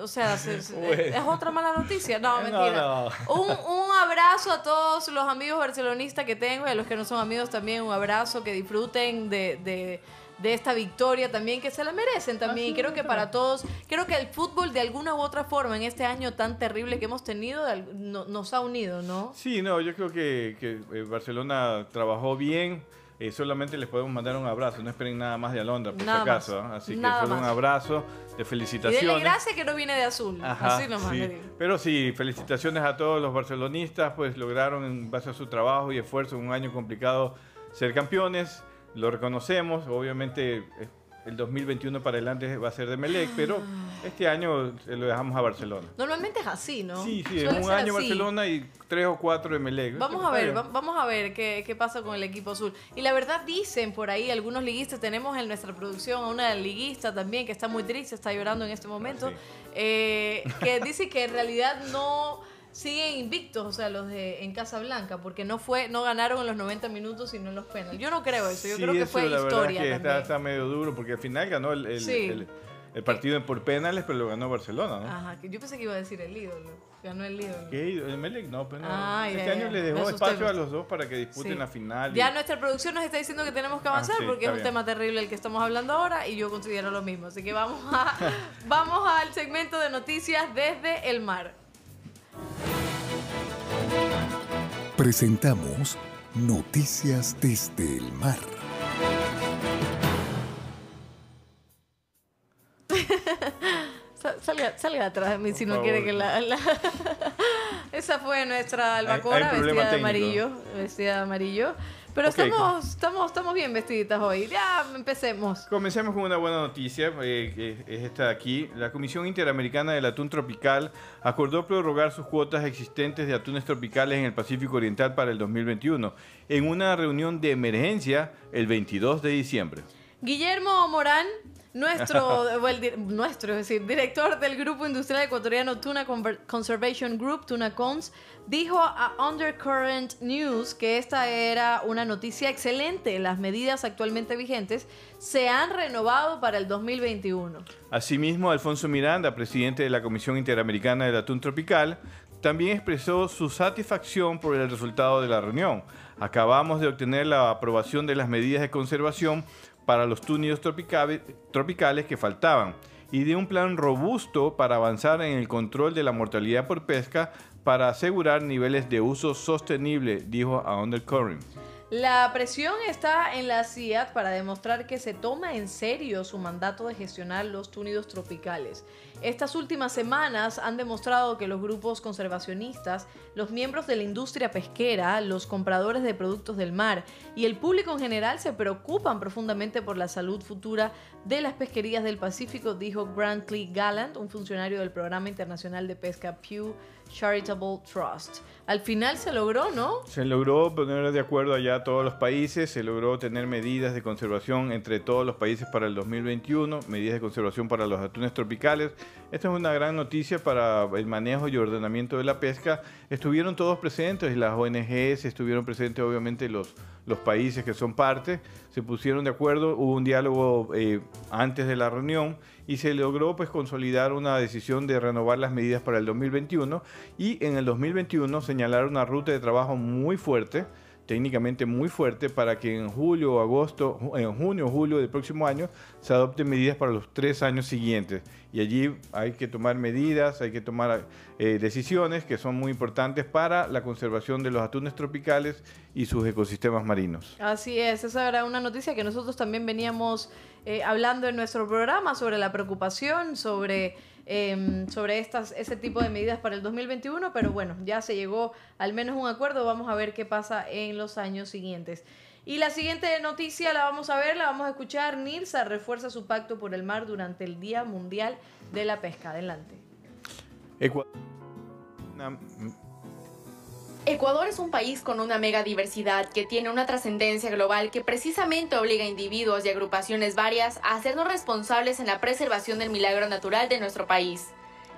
O sea, es otra mala noticia. No, mentira. No, no. Un abrazo a todos los amigos barcelonistas que tengo y a los que no son amigos también. Un abrazo, que disfruten de esta victoria también, que se la merecen también. Creo que para todos, creo que el fútbol de alguna u otra forma en este año tan terrible que hemos tenido nos ha unido, ¿no? Sí, no, yo creo que Barcelona trabajó bien. Solamente les podemos mandar un abrazo. No esperen nada más de Alondra, por nada si acaso. ¿Eh? Así nada que solo más. Un abrazo de felicitaciones. Y denle gracias que no viene de azul. Ajá, así nomás. Sí. Pero sí, felicitaciones a todos los barcelonistas. Pues lograron, en base a su trabajo y esfuerzo, en un año complicado, ser campeones. Lo reconocemos. Obviamente, el 2021 para adelante va a ser de Melec, pero este año lo dejamos a Barcelona. Normalmente es así, ¿no? Sí, sí, suele un año así. Barcelona y 3 o 4 de Melec. Vamos a ver qué pasa con el equipo azul. Y la verdad dicen por ahí algunos liguistas, tenemos en nuestra producción a una liguista también que está muy triste, está llorando en este momento, que dice que en realidad no... siguen invictos, o sea, los de en Casablanca, porque no ganaron en los 90 minutos sino en los penales. Yo no creo eso, yo creo que fue la historia. Que está medio duro, porque al final ganó el partido por penales, pero lo ganó Barcelona, ¿no? Ajá, yo pensé que iba a decir el ídolo, ganó el ídolo. ¿Qué ídolo? El Melec no, pero este año le dejó espacio a los dos para que disputen la final. Ya nuestra producción nos está diciendo que tenemos que avanzar, porque es un tema terrible el que estamos hablando ahora, y yo considero lo mismo. Así que vamos al segmento de noticias desde el mar. Presentamos Noticias desde el Mar. Salga atrás de mí si no quiere que la... Esa fue nuestra albacora vestida de amarillo. Pero estamos bien vestiditas hoy. Ya empecemos. Comencemos con una buena noticia, que es esta de aquí. La Comisión Interamericana del Atún Tropical acordó prorrogar sus cuotas existentes de atunes tropicales en el Pacífico Oriental para el 2021, en una reunión de emergencia el 22 de diciembre. Guillermo Morán, director del Grupo Industrial Ecuatoriano Tuna Conservation Group, Tuna Cons, dijo a Undercurrent News que esta era una noticia excelente. Las medidas actualmente vigentes se han renovado para el 2021. Asimismo, Alfonso Miranda, presidente de la Comisión Interamericana del Atún Tropical, también expresó su satisfacción por el resultado de la reunión. Acabamos de obtener la aprobación de las medidas de conservación para los túnidos tropicales que faltaban, y de un plan robusto para avanzar en el control de la mortalidad por pesca para asegurar niveles de uso sostenible, dijo a Andrew Corrin. La presión está en la CIAT para demostrar que se toma en serio su mandato de gestionar los túnidos tropicales. Estas últimas semanas han demostrado que los grupos conservacionistas, los miembros de la industria pesquera, los compradores de productos del mar y el público en general se preocupan profundamente por la salud futura de las pesquerías del Pacífico, dijo Brantley Galland, un funcionario del Programa Internacional de Pesca Pew Charitable Trust. Al final se logró, ¿no? Se logró poner de acuerdo allá a todos los países, se logró tener medidas de conservación entre todos los países para el 2021, medidas de conservación para los atunes tropicales. Esta es una gran noticia para el manejo y ordenamiento de la pesca. Estuvieron todos presentes, las ONGs estuvieron presentes, obviamente los países que son parte, se pusieron de acuerdo, hubo un diálogo antes de la reunión y se logró pues consolidar una decisión de renovar las medidas para el 2021, y en el 2021 señalar una ruta de trabajo muy fuerte, técnicamente muy fuerte, para que en junio o julio del próximo año se adopten medidas para los 3 años siguientes. Y allí hay que tomar medidas, hay que tomar decisiones que son muy importantes para la conservación de los atunes tropicales y sus ecosistemas marinos. Así es, esa era una noticia que nosotros también veníamos hablando en nuestro programa, sobre la preocupación, sobre ese tipo de medidas para el 2021, pero bueno, ya se llegó al menos un acuerdo. Vamos a ver qué pasa en los años siguientes. Y la siguiente noticia la vamos a escuchar. NIRSA refuerza su pacto por el mar durante el Día Mundial de la Pesca. Adelante. Ecuador es un país con una mega diversidad que tiene una trascendencia global que precisamente obliga a individuos y agrupaciones varias a hacernos responsables en la preservación del milagro natural de nuestro país.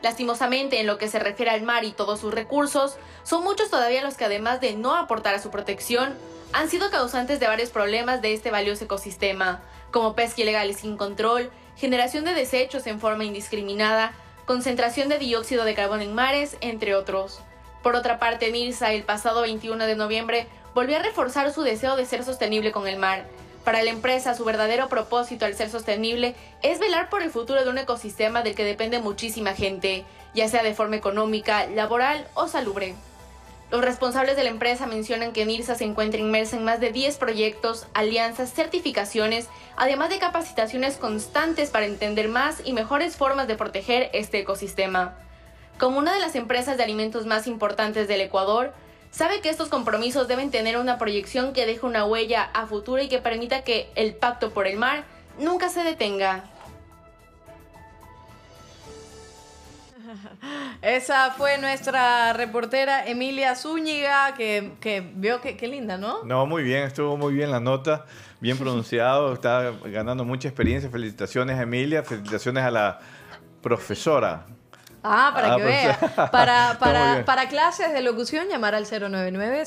Lastimosamente, en lo que se refiere al mar y todos sus recursos, son muchos todavía los que, además de no aportar a su protección, han sido causantes de varios problemas de este valioso ecosistema, como pesca ilegal sin control, generación de desechos en forma indiscriminada, concentración de dióxido de carbono en mares, entre otros. Por otra parte, NIRSA el pasado 21 de noviembre volvió a reforzar su deseo de ser sostenible con el mar. Para la empresa, su verdadero propósito al ser sostenible es velar por el futuro de un ecosistema del que depende muchísima gente, ya sea de forma económica, laboral o salubre. Los responsables de la empresa mencionan que NIRSA se encuentra inmersa en más de 10 proyectos, alianzas, certificaciones, además de capacitaciones constantes para entender más y mejores formas de proteger este ecosistema. Como una de las empresas de alimentos más importantes del Ecuador, sabe que estos compromisos deben tener una proyección que deje una huella a futuro y que permita que el pacto por el mar nunca se detenga. Esa fue nuestra reportera Emilia Zúñiga, que vio que linda, ¿no? No, muy bien, estuvo muy bien la nota, bien pronunciado, está ganando mucha experiencia. Felicitaciones, Emilia, felicitaciones a la profesora. Ah, para que vea. Para clases de locución, llamar al 099.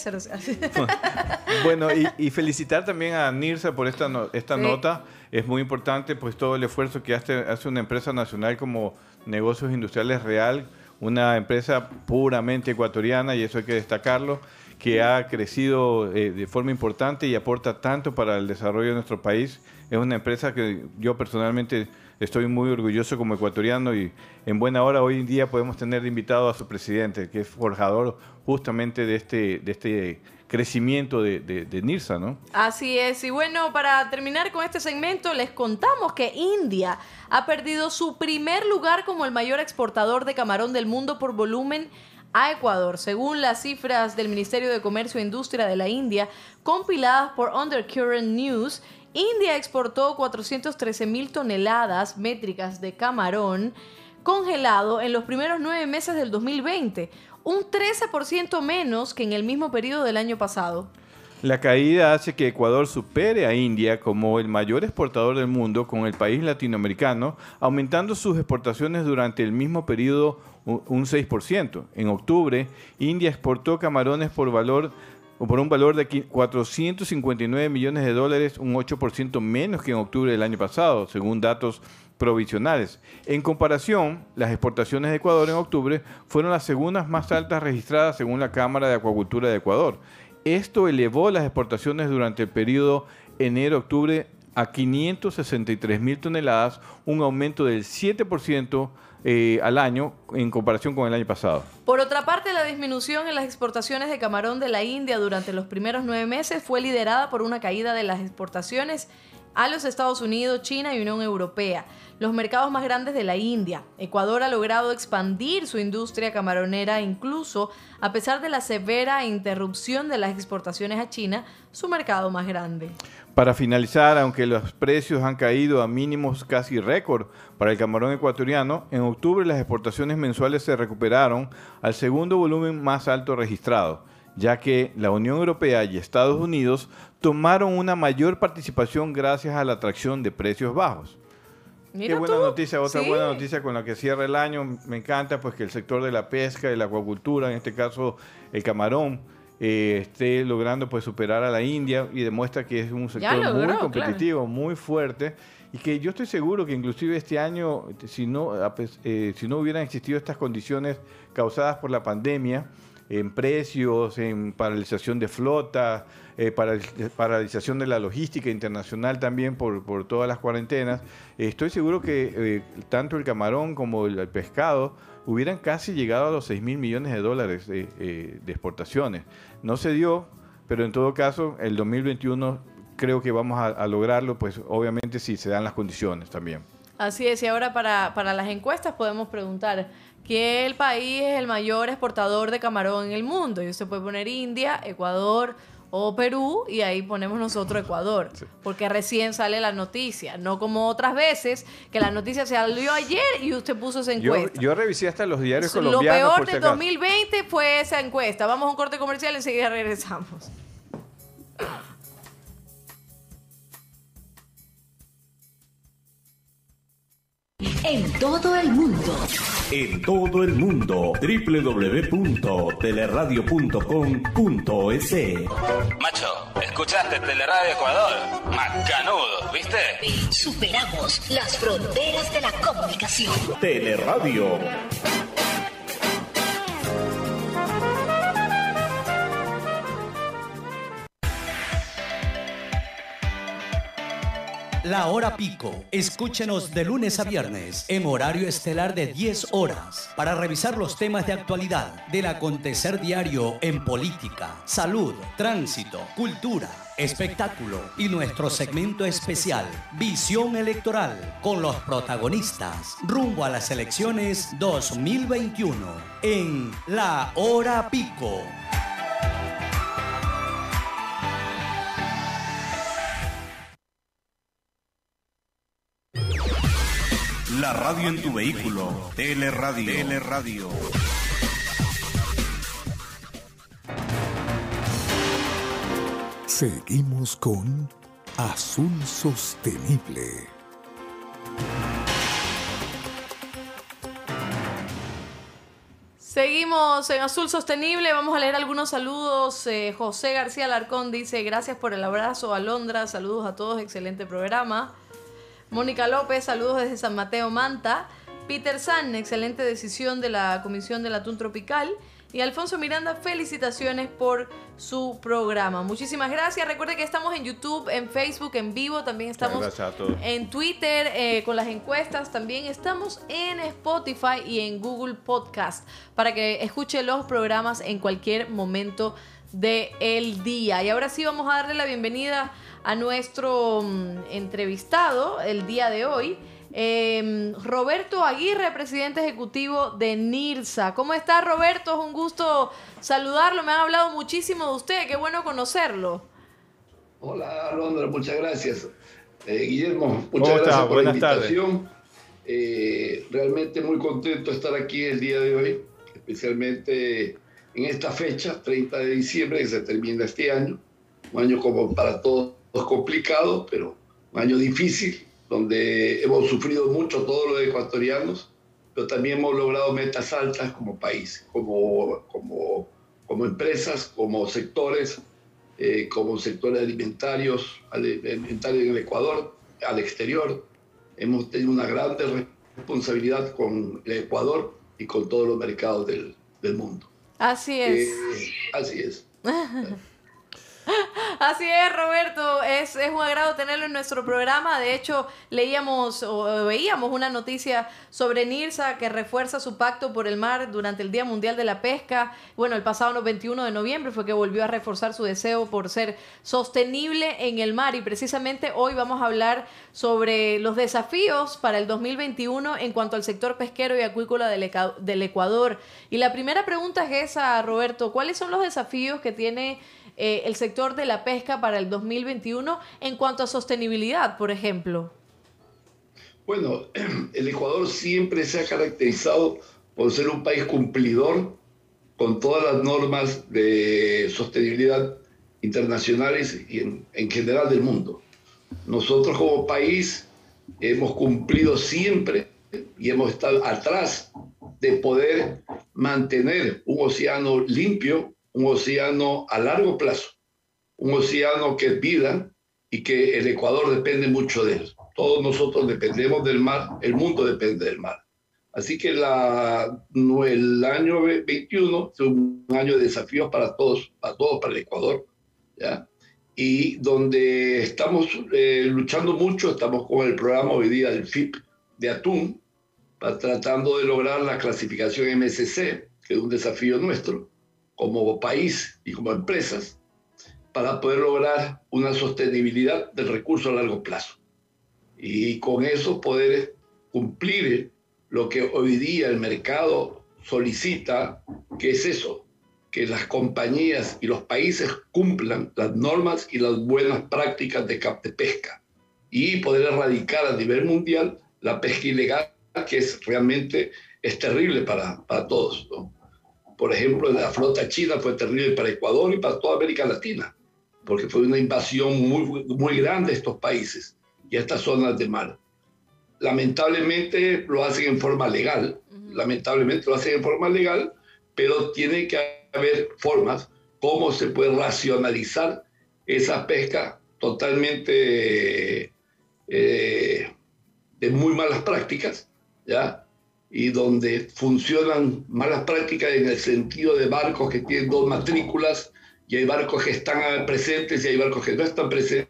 Bueno, y felicitar también a NIRSA por esta nota. Es muy importante, pues, todo el esfuerzo que hace una empresa nacional como Negocios Industriales Real, una empresa puramente ecuatoriana, y eso hay que destacarlo, que ha crecido de forma importante y aporta tanto para el desarrollo de nuestro país. Es una empresa que yo personalmente estoy muy orgulloso como ecuatoriano, y en buena hora hoy en día podemos tener invitado a su presidente, que es forjador justamente de este crecimiento de NIRSA, ¿no? Así es. Y bueno, para terminar con este segmento, les contamos que India ha perdido su primer lugar como el mayor exportador de camarón del mundo por volumen a Ecuador, según las cifras del Ministerio de Comercio e Industria de la India, compiladas por Undercurrent News. India exportó 413.000 toneladas métricas de camarón congelado en los primeros 9 meses del 2020, un 13% menos que en el mismo periodo del año pasado. La caída hace que Ecuador supere a India como el mayor exportador del mundo, con el país latinoamericano aumentando sus exportaciones durante el mismo periodo un 6%. En octubre, India exportó camarones por un valor de $459 millones, un 8% menos que en octubre del año pasado, según datos provisionales. En comparación, las exportaciones de Ecuador en octubre fueron las segundas más altas registradas, según la Cámara de Acuacultura de Ecuador. Esto elevó las exportaciones durante el periodo enero-octubre a 563.000 toneladas, un aumento del 7% al año en comparación con el año pasado. Por otra parte, la disminución en las exportaciones de camarón de la India durante los primeros 9 meses fue liderada por una caída de las exportaciones a los Estados Unidos, China y Unión Europea, los mercados más grandes de la India. Ecuador ha logrado expandir su industria camaronera, incluso a pesar de la severa interrupción de las exportaciones a China, su mercado más grande. Para finalizar, aunque los precios han caído a mínimos casi récord para el camarón ecuatoriano, en octubre las exportaciones mensuales se recuperaron al segundo volumen más alto registrado, ya que la Unión Europea y Estados Unidos tomaron una mayor participación gracias a la atracción de precios bajos. Mira, qué buena noticia, buena noticia con la que cierra el año. Me encanta, pues, que el sector de la pesca y la acuacultura, en este caso el camarón, esté logrando, pues, superar a la India, y demuestra que es un sector muy competitivo, claro, muy fuerte, y que yo estoy seguro que inclusive este año, si no hubieran existido estas condiciones causadas por la pandemia, en precios, en paralización de flota, paralización de la logística internacional también por todas las cuarentenas, estoy seguro que tanto el camarón como el pescado hubieran casi llegado a los $6.000 millones de exportaciones. No se dio, pero en todo caso el 2021 creo que vamos a lograrlo, pues obviamente si se dan las condiciones también. Así es, y ahora para las encuestas podemos preguntar que el país es el mayor exportador de camarón en el mundo. Y usted puede poner India, Ecuador o Perú, y ahí ponemos nosotros Ecuador, sí, porque recién sale la noticia, no como otras veces que la noticia se salió ayer y usted puso esa encuesta. Yo revisé hasta los diarios colombianos. Lo peor del 2020 fue esa encuesta. Vamos a un corte comercial y enseguida regresamos. En todo el mundo. En todo el mundo. www.teleradio.com.es. Macho, ¿escuchaste Teleradio Ecuador? Macanudo, ¿viste? Superamos las fronteras de la comunicación. Teleradio. La Hora Pico. Escúchenos de lunes a viernes en horario estelar de 10 horas para revisar los temas de actualidad del acontecer diario en política, salud, tránsito, cultura, espectáculo y nuestro segmento especial Visión Electoral con los protagonistas rumbo a las elecciones 2021 en La Hora Pico. La radio en tu vehículo. Teleradio. Teleradio. Seguimos con Azul Sostenible. Seguimos en Azul Sostenible, vamos a leer algunos saludos. José García Alarcón dice, gracias por el abrazo, Alondra, saludos a todos, excelente programa. Mónica López, saludos desde San Mateo, Manta. Peter San, excelente decisión de la Comisión del Atún Tropical. Y Alfonso Miranda, felicitaciones por su programa. Muchísimas gracias. Recuerde que estamos en YouTube, en Facebook, en vivo. También estamos en Twitter con las encuestas. También estamos en Spotify y en Google Podcast para que escuche los programas en cualquier momento del día. Y ahora sí vamos a darle la bienvenida a nuestro entrevistado el día de hoy, Roberto Aguirre, presidente ejecutivo de NIRSA. ¿Cómo está, Roberto? Es un gusto saludarlo, me han hablado muchísimo de usted, qué bueno conocerlo. Hola, Alondra, muchas gracias. Guillermo, muchas gracias por Buenas la invitación. Realmente muy contento de estar aquí el día de hoy, especialmente en esta fecha, 30 de diciembre, que se termina este año. Un año como para todos complicado, pero un año difícil, donde hemos sufrido mucho todos los ecuatorianos, pero también hemos logrado metas altas como país, como empresas, como sectores alimentarios, en el Ecuador, al exterior. Hemos tenido una gran responsabilidad con el Ecuador y con todos los mercados del mundo. Así es. Así es. Así es, Roberto, es un agrado tenerlo en nuestro programa. De hecho, leíamos o veíamos una noticia sobre NIRSA que refuerza su pacto por el mar durante el Día Mundial de la Pesca. Bueno, el pasado 21 de noviembre fue que volvió a reforzar su deseo por ser sostenible en el mar, y precisamente hoy vamos a hablar sobre los desafíos para el 2021 en cuanto al sector pesquero y acuícola del Ecuador. Y la primera pregunta es esa, Roberto, ¿cuáles son los desafíos que tiene el sector de la pesca para el 2021 en cuanto a sostenibilidad, por ejemplo? Bueno, el Ecuador siempre se ha caracterizado por ser un país cumplidor con todas las normas de sostenibilidad internacionales y en general del mundo. Nosotros como país hemos cumplido siempre y hemos estado atrás de poder mantener un océano limpio, un océano a largo plazo, un océano que es vida y que el Ecuador depende mucho de él. Todos nosotros dependemos del mar, el mundo depende del mar. Así que el año 21 es un año de desafíos para todos, para el Ecuador, ¿ya? Y donde estamos luchando mucho, estamos con el programa hoy día del FIP de atún, tratando de lograr la clasificación MSC, que es un desafío nuestro como país y como empresas, para poder lograr una sostenibilidad del recurso a largo plazo. Y con eso poder cumplir lo que hoy día el mercado solicita, que es eso, que las compañías y los países cumplan las normas y las buenas prácticas de pesca, y poder erradicar a nivel mundial la pesca ilegal, que realmente es terrible para todos, ¿no? Por ejemplo, la flota china fue terrible para Ecuador y para toda América Latina, porque fue una invasión muy, muy grande de estos países y a estas zonas de mar. lamentablemente lo hacen en forma legal, pero tiene que haber formas cómo se puede racionalizar esa pesca totalmente de muy malas prácticas, ¿ya? Y donde funcionan malas prácticas en el sentido de barcos que tienen dos matrículas, y hay barcos que están presentes y hay barcos que no están presentes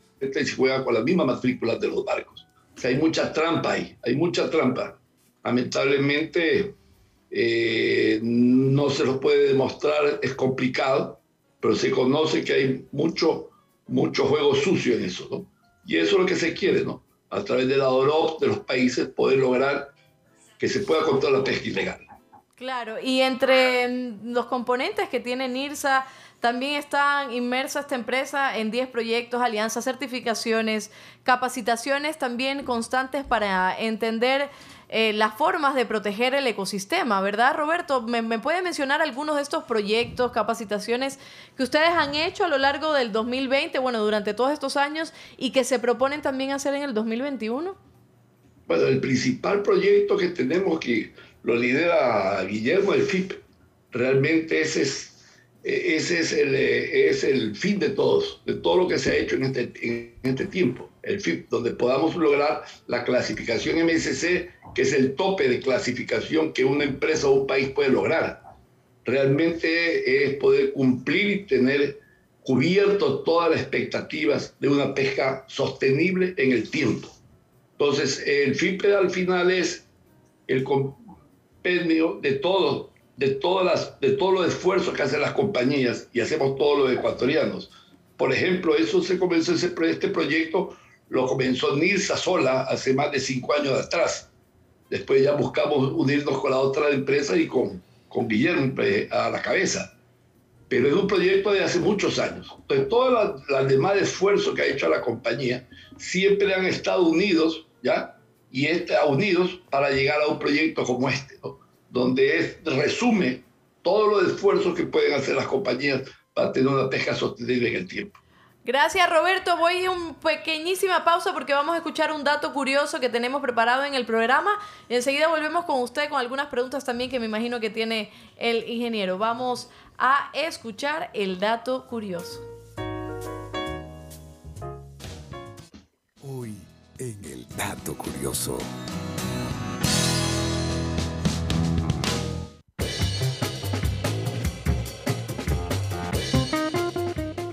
y juegan con las mismas matrículas de los barcos. O sea, hay mucha trampa ahí, hay mucha trampa. Lamentablemente no se los puede demostrar, es complicado, pero se conoce que hay mucho juego sucio en eso, ¿no? Y eso es lo que se quiere, ¿no? A través de la OROP de los países poder lograr que se pueda controlar la pesca ilegal. Claro, y entre los componentes que tiene NIRSA también están inmersa esta empresa en 10 proyectos, alianzas, certificaciones, capacitaciones también constantes para entender las formas de proteger el ecosistema, ¿verdad, Roberto? ¿Me puede mencionar algunos de estos proyectos, capacitaciones que ustedes han hecho a lo largo del 2020, bueno, durante todos estos años, y que se proponen también hacer en el 2021? Bueno, el principal proyecto que tenemos, que lo lidera Guillermo, el FIP, realmente ese es el fin de todos, de todo lo que se ha hecho en este tiempo. El FIP, donde podamos lograr la clasificación MSC, que es el tope de clasificación que una empresa o un país puede lograr. Realmente es poder cumplir y tener cubierto todas las expectativas de una pesca sostenible en el tiempo. Entonces, el FIP al final es el compendio de todo, de todos los esfuerzos que hacen las compañías y hacemos todos los ecuatorianos. Por ejemplo, este proyecto lo comenzó NIRSA sola hace más de 5 años atrás. Después ya buscamos unirnos con la otra empresa y con Guillermo a la cabeza. Pero es un proyecto de hace muchos años. Entonces, todos los demás esfuerzos que ha hecho la compañía siempre han estado unidos, ¿ya? Y unidos para llegar a un proyecto como este, ¿no? Donde resume todos los esfuerzos que pueden hacer las compañías para tener una pesca sostenible en el tiempo. Gracias, Roberto. Voy a una pequeñísima pausa porque vamos a escuchar un dato curioso que tenemos preparado en el programa. Enseguida volvemos con usted con algunas preguntas también que me imagino que tiene el ingeniero. Vamos a escuchar el dato curioso. Hoy en el dato curioso.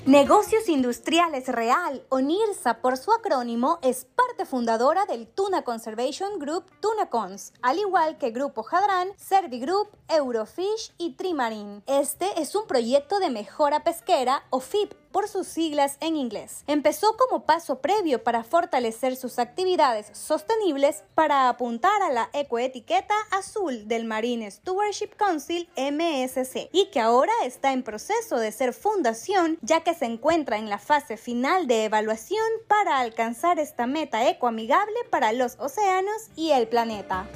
Negocios Industriales Real, o NIRSA por su acrónimo, es parte fundadora del Tuna Conservation Group, Tuna Cons, al igual que Grupo Jadrán, Servigroup, Eurofish y Trimarine. Este es un proyecto de mejora pesquera, o FIP, por sus siglas en inglés. Empezó como paso previo para fortalecer sus actividades sostenibles para apuntar a la ecoetiqueta azul del Marine Stewardship Council MSC, y que ahora está en proceso de ser fundación, ya que se encuentra en la fase final de evaluación para alcanzar esta meta ecoamigable para los océanos y el planeta.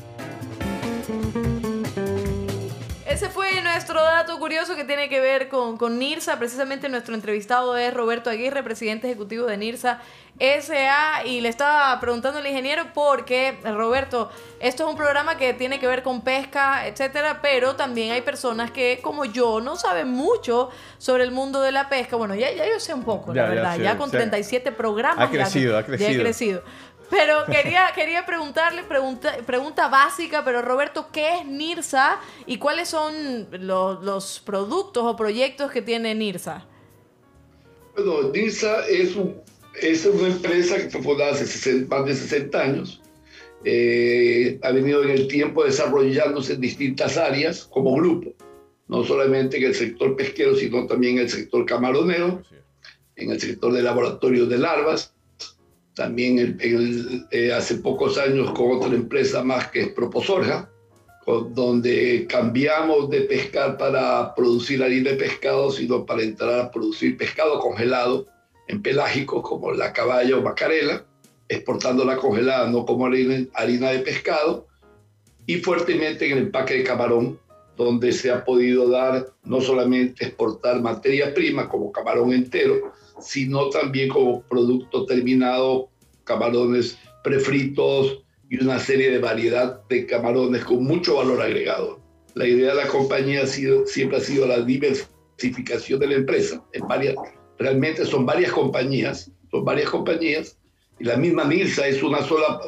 Ese fue nuestro dato curioso que tiene que ver con NIRSA. Precisamente nuestro entrevistado es Roberto Aguirre, presidente ejecutivo de NIRSA S.A. Y le estaba preguntando al ingeniero porque, Roberto, esto es un programa que tiene que ver con pesca, etcétera, pero también hay personas que, como yo, no saben mucho sobre el mundo de la pesca. Bueno, ya yo sé un poco, la verdad. Ya con 37 programas. Ha crecido. Pero quería preguntarle, pregunta básica, pero Roberto, ¿qué es NIRSA y cuáles son los productos o proyectos que tiene NIRSA? Bueno, NIRSA es una empresa que fue fundada hace más de 60 años. Ha venido en el tiempo desarrollándose en distintas áreas como grupo, no solamente en el sector pesquero, sino también en el sector camaronero, en el sector de laboratorios de larvas. También hace pocos años con otra empresa más que es Proposorja, donde cambiamos de pescar para producir harina de pescado, sino para entrar a producir pescado congelado en pelágicos como la caballa o macarela, exportándola congelada, no como harina de pescado, y fuertemente en el empaque de camarón, donde se ha podido dar no solamente exportar materia prima como camarón entero, sino también como producto terminado, camarones prefritos, y una serie de variedad de camarones con mucho valor agregado. La idea de la compañía siempre ha sido la diversificación de la empresa. Realmente son varias compañías, y la misma NIRSA es una sola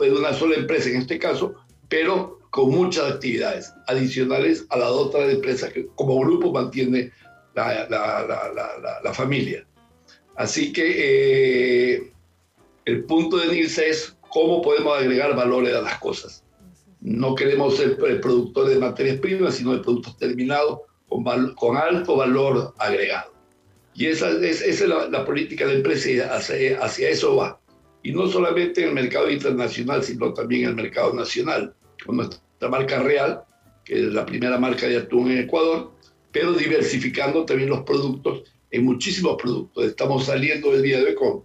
empresa en este caso, pero con muchas actividades adicionales a las otras empresas que como grupo mantiene la familia. Así que el punto de NIRSA es cómo podemos agregar valores a las cosas. No queremos ser productores de materias primas, sino de productos terminados con alto valor agregado. Y esa es la política de la empresa, y hacia eso va. Y no solamente en el mercado internacional, sino también en el mercado nacional, con nuestra marca Real, que es la primera marca de atún en Ecuador, pero diversificando también los productos en muchísimos productos. Estamos saliendo el día de hoy con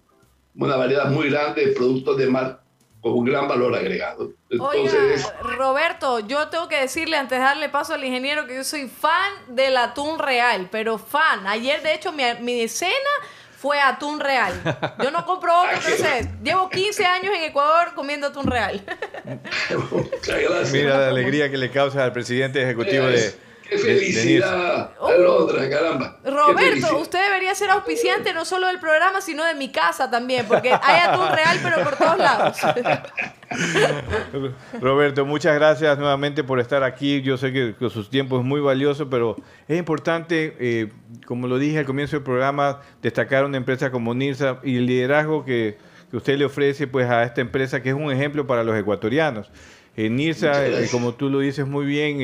una variedad muy grande de productos de mar con un gran valor agregado. Entonces, oiga, Roberto, yo tengo que decirle antes de darle paso al ingeniero que yo soy fan del atún Real, pero fan. Ayer, de hecho, mi cena fue atún Real. Yo no compro otro, entonces llevo 15 años en Ecuador comiendo atún Real. Muchas gracias. Mira la alegría que le causa al presidente ejecutivo de... ¡Qué felicidad! Alondra, caramba. Roberto, usted debería ser auspiciante no solo del programa, sino de mi casa también, porque hay atún Real, pero por todos lados. Roberto, muchas gracias nuevamente por estar aquí. Yo sé que su tiempo es muy valioso, pero es importante, como lo dije al comienzo del programa, destacar una empresa como NIRSA y el liderazgo que usted le ofrece pues a esta empresa, que es un ejemplo para los ecuatorianos. NIRSA, como tú lo dices muy bien,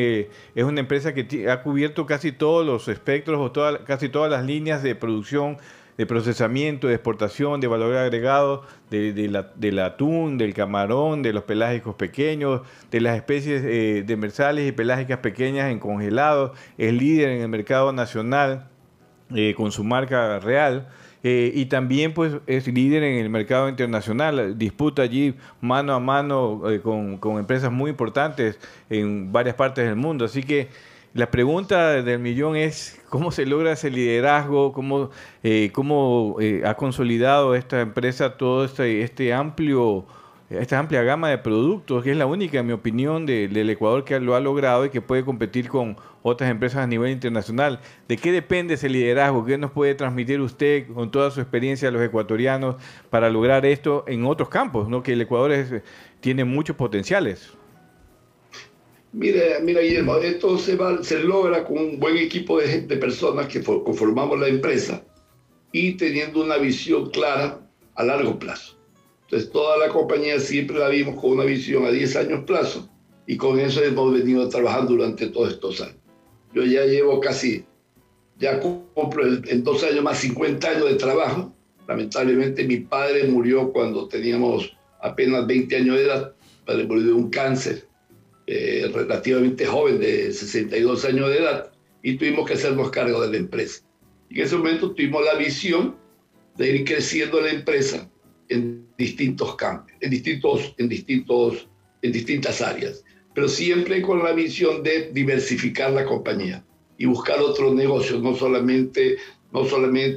es una empresa que ha cubierto casi todos los espectros o casi todas las líneas de producción, de procesamiento, de exportación, de valor agregado, del atún, del camarón, de los pelágicos pequeños, de las especies demersales y pelágicas pequeñas en congelados. Es líder en el mercado nacional con su marca Real. Y también pues es líder en el mercado internacional, disputa allí mano a mano con empresas muy importantes en varias partes del mundo. Así que la pregunta del millón es cómo se logra ese liderazgo, cómo ha consolidado esta empresa todo esta amplia gama de productos, que es la única, en mi opinión, del Ecuador que lo ha logrado y que puede competir con otras empresas a nivel internacional. ¿De qué depende ese liderazgo? ¿Qué nos puede transmitir usted con toda su experiencia a los ecuatorianos para lograr esto en otros campos, ¿no? Que el Ecuador tiene muchos potenciales. Mira, Guillermo, esto se logra con un buen equipo de personas que conformamos la empresa y teniendo una visión clara a largo plazo. Entonces, toda la compañía siempre la vimos con una visión a 10 años plazo, y con eso hemos venido trabajando durante todos estos años. Yo ya llevo ya cumplo en 2 años más 50 años de trabajo. Lamentablemente mi padre murió cuando teníamos apenas 20 años de edad. Mi padre murió de un cáncer relativamente joven, de 62 años de edad, y tuvimos que hacernos cargo de la empresa. Y en ese momento tuvimos la visión de ir creciendo la empresa en distintos campos, en distintas áreas, pero siempre con la visión de diversificar la compañía y buscar otros negocios, no solamente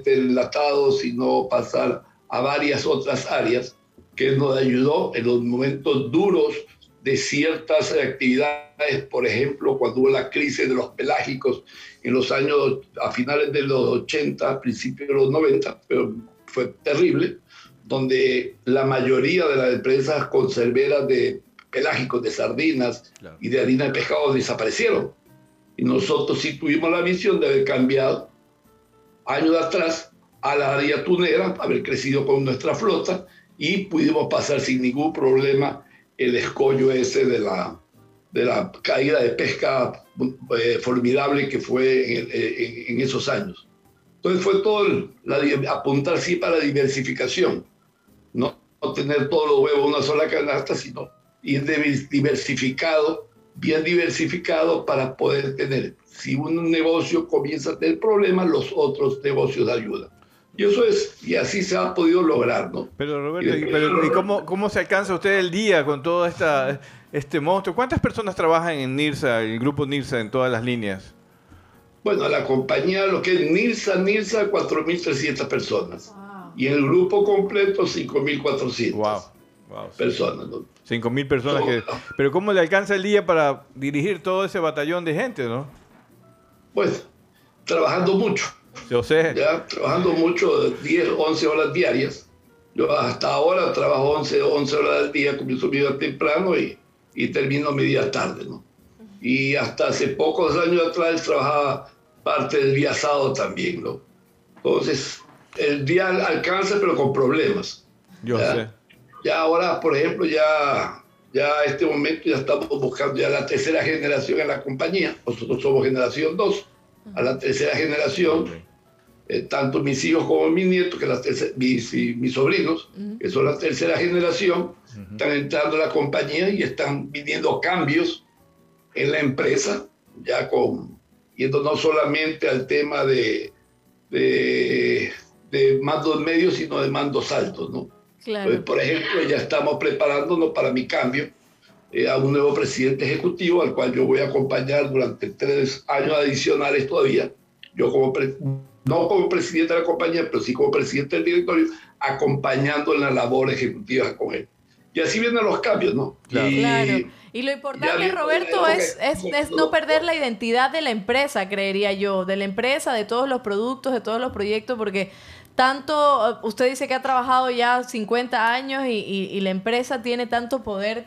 enlatado, sino pasar a varias otras áreas, que nos ayudó en los momentos duros de ciertas actividades. Por ejemplo, cuando hubo la crisis de los pelágicos en los años, a finales de los 80, principios de los 90, pero fue terrible, donde la mayoría de las empresas conserveras de pelágicos, de sardinas, claro, y de harina de pescado desaparecieron. Y nosotros sí tuvimos la visión de haber cambiado años atrás a la área atunera, haber crecido con nuestra flota, y pudimos pasar sin ningún problema el escollo ese de la caída de pesca formidable que fue en esos años. Entonces fue todo apuntar sí para la diversificación, no tener todos los huevos en una sola canasta, sino ir bien diversificado para poder tener. Si un negocio comienza a tener problemas, los otros negocios ayudan. Y eso es, y así se ha podido lograr, ¿no? Pero Roberto, ¿y cómo se alcanza usted el día con todo este monstruo? ¿Cuántas personas trabajan en NIRSA, el grupo NIRSA, en todas las líneas? Bueno, la compañía, lo que es NIRSA, 4.300 personas. Wow. Y el grupo completo, 5.400. Wow. Wow, personas, ¿no? 5.000 personas. Que... Pero ¿cómo le alcanza el día para dirigir todo ese batallón de gente, no? Pues, trabajando mucho. Yo sé. Ya, trabajando mucho, 10, 11 horas diarias. Yo hasta ahora trabajo 11 horas al día, comienzo mi día temprano y termino mi día tarde, ¿no? Y hasta hace pocos años atrás trabajaba parte del día sábado también, ¿no? Entonces, el día alcanza, pero con problemas. Yo sé. Ya ahora, por ejemplo, ya este momento ya estamos buscando ya la tercera generación en la compañía. Nosotros somos generación 2. A la tercera generación, tanto mis hijos como mis nietos, que mis sobrinos, que son la tercera generación, están entrando a la compañía y están viniendo cambios en la empresa, ya yendo no solamente al tema de mandos medios, sino de mandos altos, ¿no? Claro. Pues, por ejemplo, ya estamos preparándonos para mi cambio a un nuevo presidente ejecutivo, al cual yo voy a acompañar durante 3 años adicionales todavía. Yo no como presidente de la compañía, pero sí como presidente del directorio, acompañando en la labor ejecutiva con él. Y así vienen los cambios, ¿no? Claro. Y lo importante, Roberto, es no perder la identidad de la empresa, creería yo, de la empresa, de todos los productos, de todos los proyectos, porque tanto, usted dice que ha trabajado ya 50 años y la empresa tiene tanto poder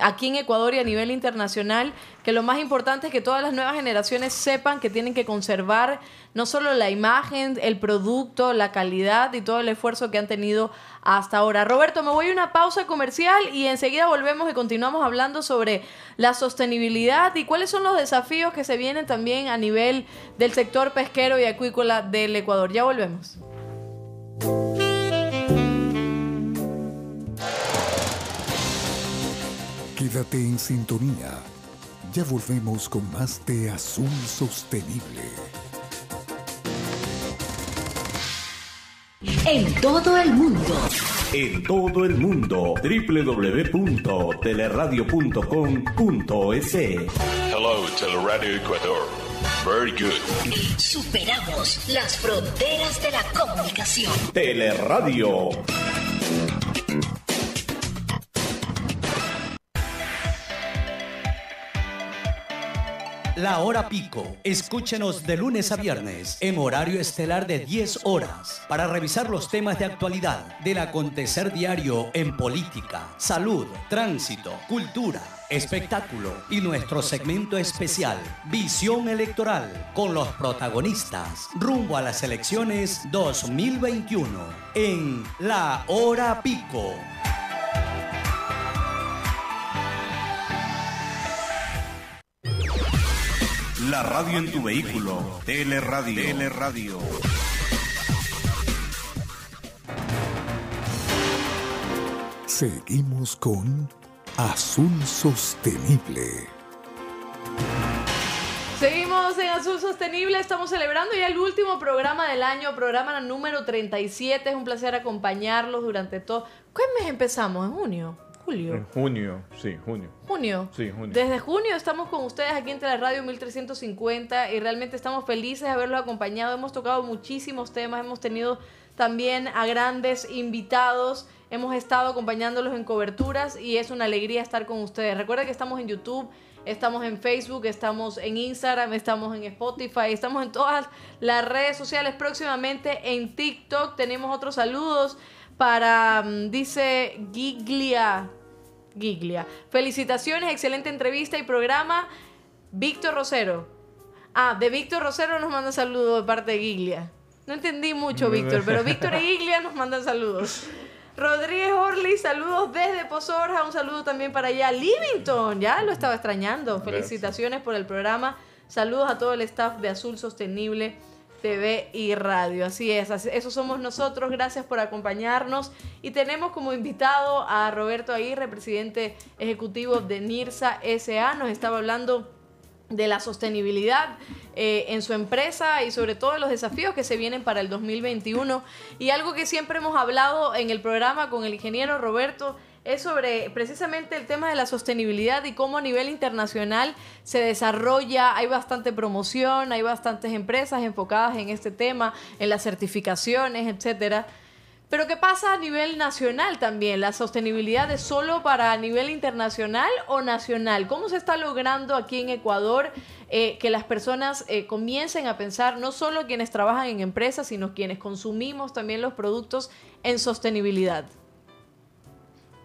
aquí en Ecuador y a nivel internacional, que lo más importante es que todas las nuevas generaciones sepan que tienen que conservar no solo la imagen, el producto, la calidad y todo el esfuerzo que han tenido hasta ahora. Roberto, me voy a una pausa comercial y enseguida volvemos y continuamos hablando sobre la sostenibilidad y cuáles son los desafíos que se vienen también a nivel del sector pesquero y acuícola del Ecuador. Ya volvemos. Quédate en sintonía. Ya volvemos con más de Azul Sostenible. En todo el mundo. En todo el mundo. www.teleradio.com.es. Hello, Teleradio Ecuador. Very good. Superamos las fronteras de la comunicación. Teleradio. La Hora Pico. Escúchenos de lunes a viernes en horario estelar de 10 horas para revisar los temas de actualidad del acontecer diario en política, salud, tránsito, cultura, espectáculo y nuestro segmento especial Visión Electoral con los protagonistas rumbo a las elecciones 2021 en La Hora Pico. La radio en tu vehículo. Teleradio. Teleradio. Seguimos con Azul Sostenible. Seguimos en Azul Sostenible. Estamos celebrando ya el último programa del año, programa número 37. Es un placer acompañarlos durante todo. ¿Qué mes empezamos? ¿En junio? ¿Julio? En junio, sí, junio. ¿Junio? Sí, junio. Desde junio estamos con ustedes aquí en Teleradio 1350 y realmente estamos felices de haberlos acompañado. Hemos tocado muchísimos temas, hemos tenido también a grandes invitados, hemos estado acompañándolos en coberturas y es una alegría estar con ustedes. Recuerda que estamos en YouTube, estamos en Facebook, estamos en Instagram, estamos en Spotify, estamos en todas las redes sociales. Próximamente en TikTok tenemos otros saludos. Para, dice Giglia. Felicitaciones, excelente entrevista y programa. Víctor Rosero. Ah, de Víctor Rosero nos manda saludos de parte de Giglia. No entendí mucho, Víctor, pero Víctor y Giglia nos mandan saludos. Rodríguez Orly, saludos desde Proposorja. Un saludo también para allá. Livington, ya lo estaba extrañando. Felicitaciones por el programa. Saludos a todo el staff de Azul Sostenible TV y radio. Así es, eso somos nosotros. Gracias por acompañarnos. Y tenemos como invitado a Roberto Aguirre, presidente ejecutivo de NIRSA S.A. Nos estaba hablando de la sostenibilidad en su empresa y sobre todo los desafíos que se vienen para el 2021. Y algo que siempre hemos hablado en el programa con el ingeniero Roberto es sobre precisamente el tema de la sostenibilidad y cómo a nivel internacional se desarrolla, hay bastante promoción, hay bastantes empresas enfocadas en este tema, en las certificaciones, etcétera. Pero ¿qué pasa a nivel nacional también? ¿La sostenibilidad es solo para nivel internacional o nacional? ¿Cómo se está logrando aquí en Ecuador que las personas comiencen a pensar, no solo quienes trabajan en empresas, sino quienes consumimos también los productos, en sostenibilidad?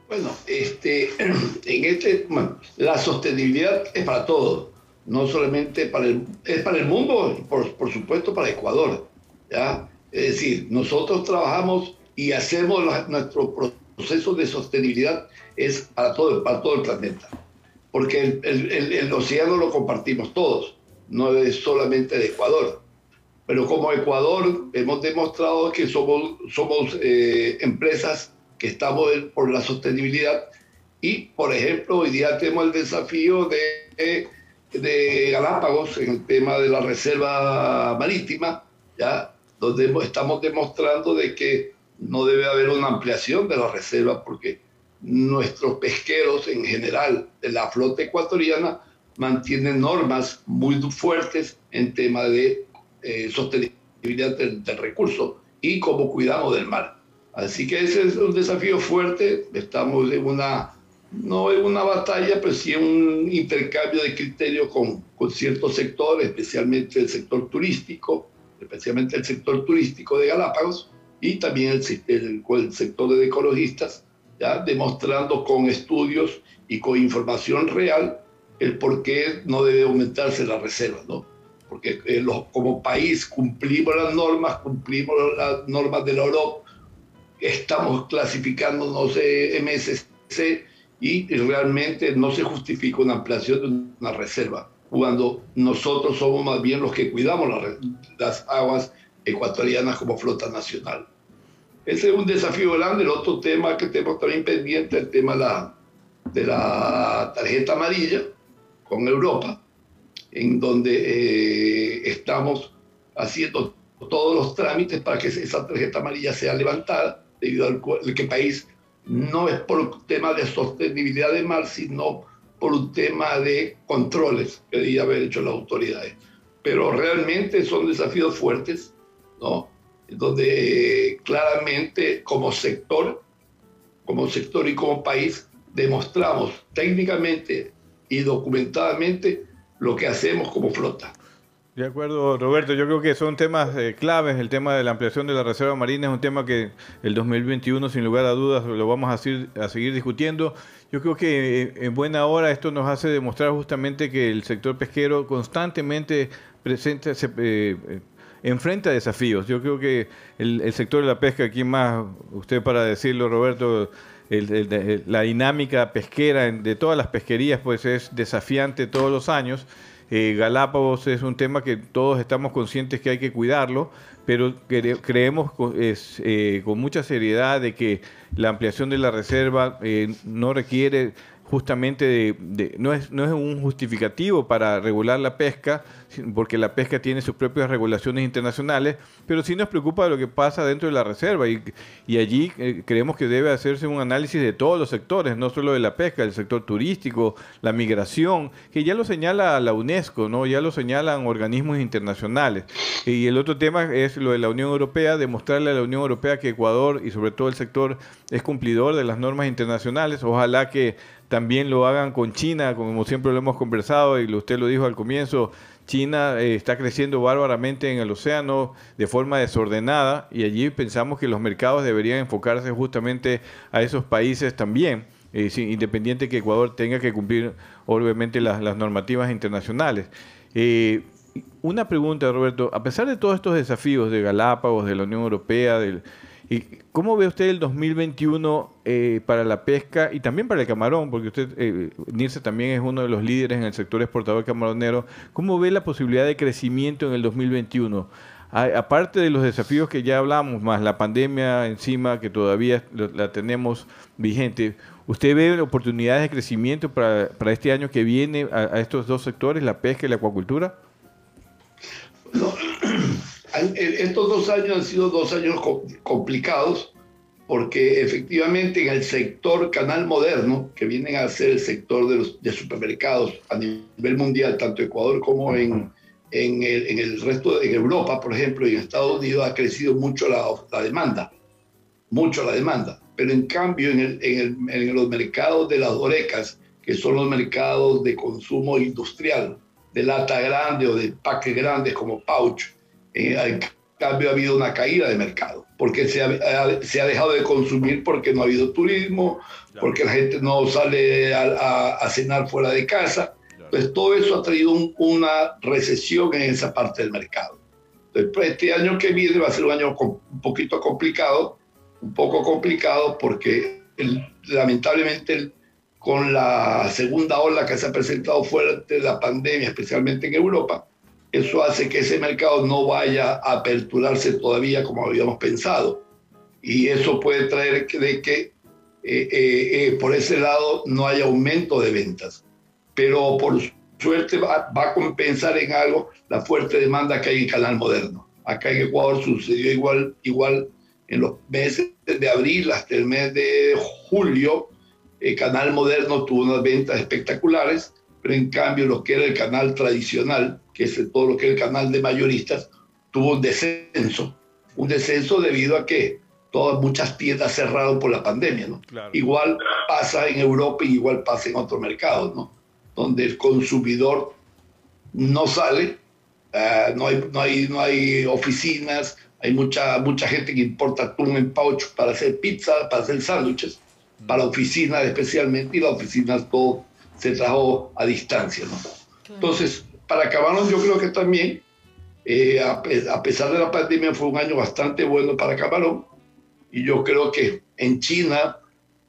Bueno, en este tema, la sostenibilidad es para todos, no solamente para es para el mundo, por supuesto para Ecuador, ¿ya? Es decir, nosotros trabajamos y hacemos nuestro proceso de sostenibilidad es para todo el planeta. Porque el océano lo compartimos todos, no es solamente de Ecuador. Pero como Ecuador hemos demostrado que somos empresas que estamos por la sostenibilidad. Y, por ejemplo, hoy día tenemos el desafío de Galápagos en el tema de la reserva marítima, ¿ya? Donde estamos demostrando de que no debe haber una ampliación de la reserva porque nuestros pesqueros en general de la flota ecuatoriana mantienen normas muy fuertes en tema de sostenibilidad del recurso y cómo cuidamos del mar. Así que ese es un desafío fuerte. Estamos en no en una batalla, pero sí en un intercambio de criterios con ciertos sectores, especialmente el sector turístico de Galápagos, y también el sector de ecologistas, ¿ya? Demostrando con estudios y con información real el por qué no debe aumentarse la reserva, ¿no? Porque como país cumplimos las normas de la OROP, estamos clasificándonos MSC y realmente no se justifica una ampliación de una reserva, cuando nosotros somos más bien los que cuidamos las aguas ecuatorianas como flota nacional. Ese es un desafío grande. El otro tema que tenemos también pendiente es el tema de la tarjeta amarilla con Europa, en donde estamos haciendo todos los trámites para que esa tarjeta amarilla sea levantada, debido al cual el país no es por un tema de sostenibilidad de mar, sino por un tema de controles que debía haber hecho las autoridades. Pero realmente son desafíos fuertes, ¿no? Donde claramente como sector y como país demostramos técnicamente y documentadamente lo que hacemos como flota. De acuerdo, Roberto. Yo creo que son temas claves. El tema de la ampliación de la reserva marina es un tema que el 2021, sin lugar a dudas, lo vamos a seguir discutiendo. Yo creo que en buena hora esto nos hace demostrar justamente que el sector pesquero constantemente enfrenta desafíos. Yo creo que el sector de la pesca, ¿quién más usted para decirlo, Roberto? La dinámica pesquera de todas las pesquerías pues es desafiante todos los años. Galápagos es un tema que todos estamos conscientes que hay que cuidarlo, pero creemos con mucha seriedad de que la ampliación de la reserva no requiere justamente no es un justificativo para regular la pesca, porque la pesca tiene sus propias regulaciones internacionales, pero sí nos preocupa lo que pasa dentro de la reserva y allí creemos que debe hacerse un análisis de todos los sectores, no solo de la pesca, del sector turístico, la migración, que ya lo señala la UNESCO, ¿no? Ya lo señalan organismos internacionales. Y el otro tema es lo de la Unión Europea, demostrarle a la Unión Europea que Ecuador y sobre todo el sector es cumplidor de las normas internacionales. Ojalá que también lo hagan con China, como siempre lo hemos conversado y usted lo dijo al comienzo. China está creciendo bárbaramente en el océano de forma desordenada y allí pensamos que los mercados deberían enfocarse justamente a esos países también, independiente que Ecuador tenga que cumplir obviamente las normativas internacionales. Una pregunta, Roberto, a pesar de todos estos desafíos de Galápagos, de la Unión Europea, ¿cómo ve usted el 2021 para la pesca y también para el camarón? Porque usted, NIRSA también es uno de los líderes en el sector exportador camaronero. ¿Cómo ve la posibilidad de crecimiento en el 2021? Aparte de los desafíos que ya hablamos, más la pandemia encima que todavía la tenemos vigente, ¿usted ve oportunidades de crecimiento para este año que viene a estos dos sectores, la pesca y la acuacultura? No. Estos 2 años han sido 2 años complicados porque efectivamente en el sector canal moderno, que vienen a ser el sector de supermercados a nivel mundial, tanto Ecuador como en el resto de Europa, por ejemplo, y en Estados Unidos, ha crecido mucho la demanda. mucho la demanda, pero en cambio en los mercados de las orecas, que son los mercados de consumo industrial, de lata grande o de empaques grandes como pouch, en cambio ha habido una caída de mercado, porque se ha dejado de consumir porque no ha habido turismo, porque la gente no sale a cenar fuera de casa. Entonces todo eso ha traído una recesión en esa parte del mercado. Entonces este año que viene va a ser un año un poco complicado porque lamentablemente con la segunda ola que se ha presentado fuerte de la pandemia, especialmente en Europa, eso hace que ese mercado no vaya a aperturarse todavía como habíamos pensado. Y eso puede traer de que por ese lado no haya aumento de ventas. Pero por suerte va a compensar en algo la fuerte demanda que hay en Canal Moderno. Acá en Ecuador sucedió igual en los meses de abril hasta el mes de julio. El Canal Moderno tuvo unas ventas espectaculares, pero en cambio lo que era el canal tradicional, que es todo lo que es el canal de mayoristas, tuvo un descenso debido a que muchas tiendas cerraron por la pandemia, ¿no? Claro. Igual pasa en Europa y igual pasa en otros mercados, ¿no? Donde el consumidor no sale, no hay oficinas, hay mucha gente que importa atún en pouch para hacer pizza, para hacer sándwiches, para oficinas especialmente, y las oficinas todo se trajo a distancia, ¿no? Claro. Entonces, para acabarnos, yo creo que también, a pesar de la pandemia, fue un año bastante bueno para Camarón, y yo creo que en China,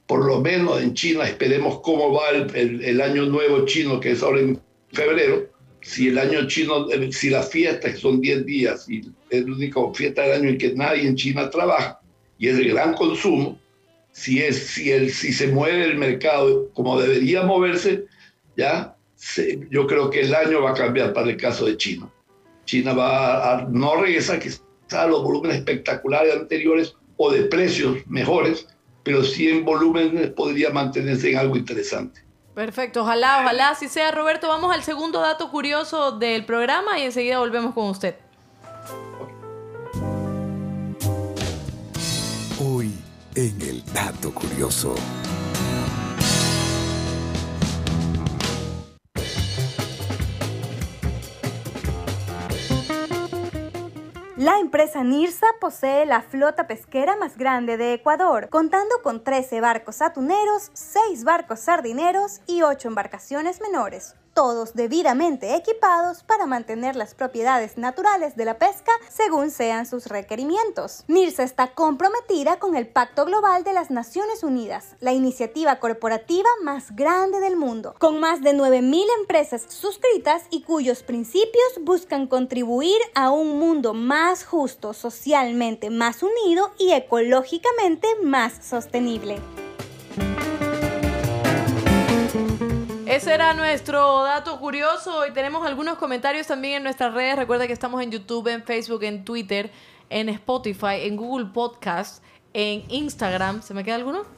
por lo menos en China, esperemos cómo va el año nuevo chino, que es ahora en febrero. Si el año chino, si las fiestas, que son 10 días, y es la única fiesta del año en que nadie en China trabaja, y es el gran consumo, si se mueve el mercado como debería moverse, ya yo creo que el año va a cambiar para el caso de China. China va a no regresar quizás a los volúmenes espectaculares anteriores o de precios mejores, pero sí en volúmenes podría mantenerse en algo interesante. Perfecto, ojalá así sea, Roberto. Vamos al segundo dato curioso del programa y enseguida volvemos con usted. Hoy en el dato curioso. La empresa NIRSA posee la flota pesquera más grande de Ecuador, contando con 13 barcos atuneros, 6 barcos sardineros y 8 embarcaciones menores, todos debidamente equipados para mantener las propiedades naturales de la pesca según sean sus requerimientos. NIRSA está comprometida con el Pacto Global de las Naciones Unidas, la iniciativa corporativa más grande del mundo, con más de 9.000 empresas suscritas y cuyos principios buscan contribuir a un mundo más justo, socialmente más unido y ecológicamente más sostenible. Ese era nuestro dato curioso y tenemos algunos comentarios también en nuestras redes. Recuerda que estamos en YouTube, en Facebook, en Twitter, en Spotify, en Google Podcast, en Instagram. ¿Se me queda alguno?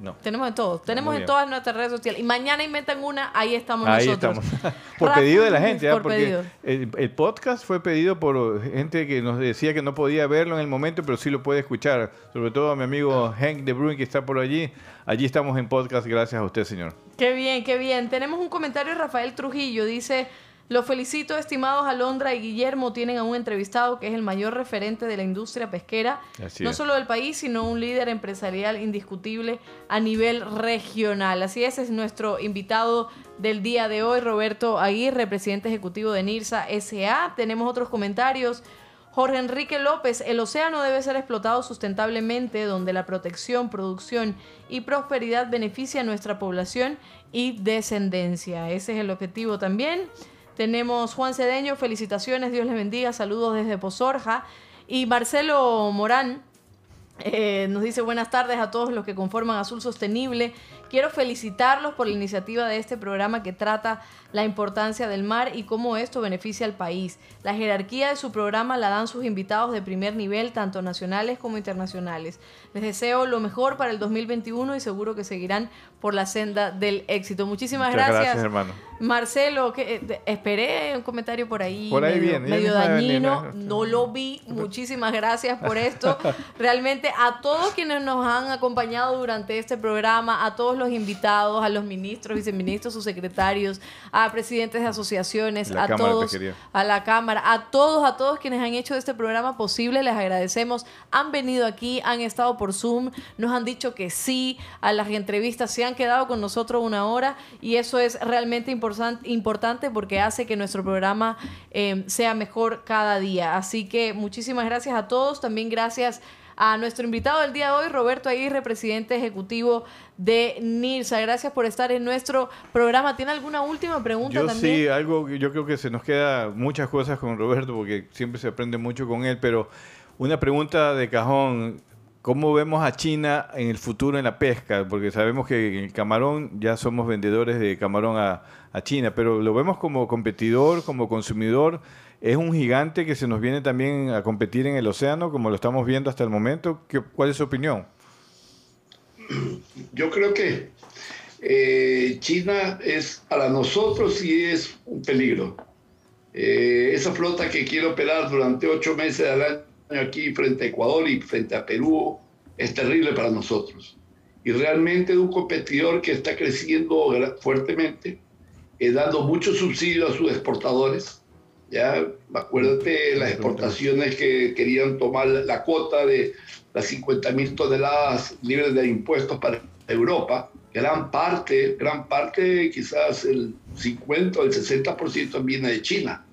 No. Tenemos en todo. Tenemos en todas nuestras redes sociales. Y mañana inventan una, ahí estamos nosotros. Estamos. Por pedido de la gente. Porque el podcast fue pedido por gente que nos decía que no podía verlo en el momento, pero sí lo puede escuchar. Sobre todo a mi amigo Hank de Bruin, que está por allí. Allí estamos en podcast. Gracias a usted, señor. Qué bien, qué bien. Tenemos un comentario de Rafael Trujillo. Dice: los felicito, estimados Alondra y Guillermo. Tienen a un entrevistado que es el mayor referente de la industria pesquera, no solo del país, sino un líder empresarial indiscutible a nivel regional. Así es nuestro invitado del día de hoy, Roberto Aguirre, presidente ejecutivo de NIRSA S.A. Tenemos otros comentarios. Jorge Enrique López: el océano debe ser explotado sustentablemente, donde la protección, producción y prosperidad beneficia a nuestra población y descendencia. Ese es el objetivo también. Tenemos Juan Cedeño: felicitaciones, Dios les bendiga, saludos desde Proposorja. Y Marcelo Morán nos dice: buenas tardes a todos los que conforman Azul Sostenible. Quiero felicitarlos por la iniciativa de este programa que trata la importancia del mar y cómo esto beneficia al país. La jerarquía de su programa la dan sus invitados de primer nivel, tanto nacionales como internacionales. Les deseo lo mejor para el 2021 y seguro que seguirán por la senda del éxito. Muchísimas gracias, hermano. Marcelo, esperé un comentario por ahí, medio dañino, no lo vi. Muchísimas gracias por esto. Realmente a todos quienes nos han acompañado durante este programa, a todos los invitados, a los ministros, viceministros, sus secretarios, a presidentes de asociaciones, a todos, a la Cámara, a todos quienes han hecho este programa posible, les agradecemos. Han venido aquí, han estado por Zoom, nos han dicho que sí a las entrevistas, se han quedado con nosotros una hora y eso es realmente importante porque hace que nuestro programa sea mejor cada día. Así que muchísimas gracias a todos. También gracias a nuestro invitado del día de hoy, Roberto Aguirre, presidente ejecutivo de NIRSA. Gracias por estar en nuestro programa. ¿Tiene alguna última pregunta también? Sí, yo creo que se nos queda muchas cosas con Roberto porque siempre se aprende mucho con él, pero una pregunta de cajón. ¿Cómo vemos a China en el futuro en la pesca? Porque sabemos que en el camarón ya somos vendedores de camarón a China, pero lo vemos como competidor, como consumidor. ¿Es un gigante que se nos viene también a competir en el océano, como lo estamos viendo hasta el momento? ¿Cuál es su opinión? Yo creo que China es, para nosotros sí es un peligro. Esa flota que quiere operar durante 8 meses al año aquí frente a Ecuador y frente a Perú es terrible para nosotros, y realmente es un competidor que está creciendo fuertemente, dando muchos subsidios a sus exportadores. Ya, acuérdate las exportaciones que querían tomar la cuota de las 50.000 toneladas libres de impuestos para Europa, gran parte, quizás el 50 o el 60% viene de China,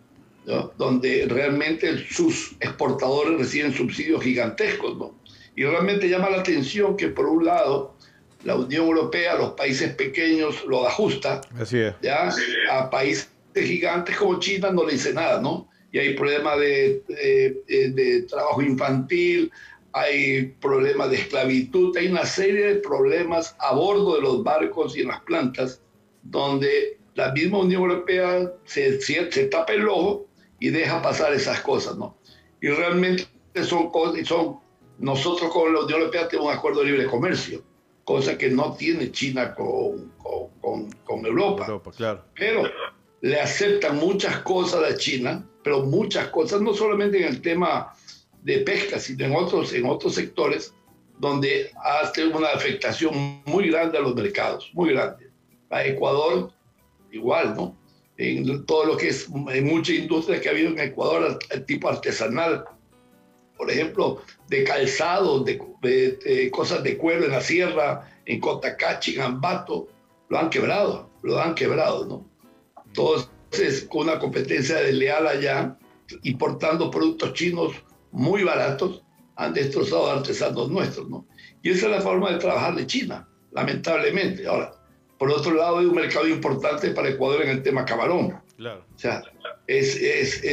¿no? Donde realmente sus exportadores reciben subsidios gigantescos, ¿no? Y realmente llama la atención que por un lado la Unión Europea, los países pequeños los ajusta. Así es. ¿Ya? A países gigantes como China no le dice nada, ¿no? Y hay problemas de trabajo infantil, hay problemas de esclavitud, hay una serie de problemas a bordo de los barcos y en las plantas donde la misma Unión Europea se tapa el ojo y deja pasar esas cosas, ¿no? Y realmente nosotros con la Unión Europea tenemos un acuerdo de libre comercio, cosa que no tiene China con Europa, claro. Pero le aceptan muchas cosas a China, pero muchas cosas, no solamente en el tema de pesca, sino en otros sectores donde hace una afectación muy grande a los mercados, muy grande. A Ecuador igual, ¿no? En todo lo que es, en muchas industrias que ha habido en Ecuador, el tipo artesanal, por ejemplo, de calzado, de cosas de cuero en la sierra, en Cotacachi, en Ambato, lo han quebrado, ¿no? Entonces, con una competencia desleal allá, importando productos chinos muy baratos, han destrozado a artesanos nuestros, ¿no? Y esa es la forma de trabajar de China, lamentablemente. Ahora, por otro lado, hay un mercado importante para Ecuador en el tema camarón. Claro. O sea, es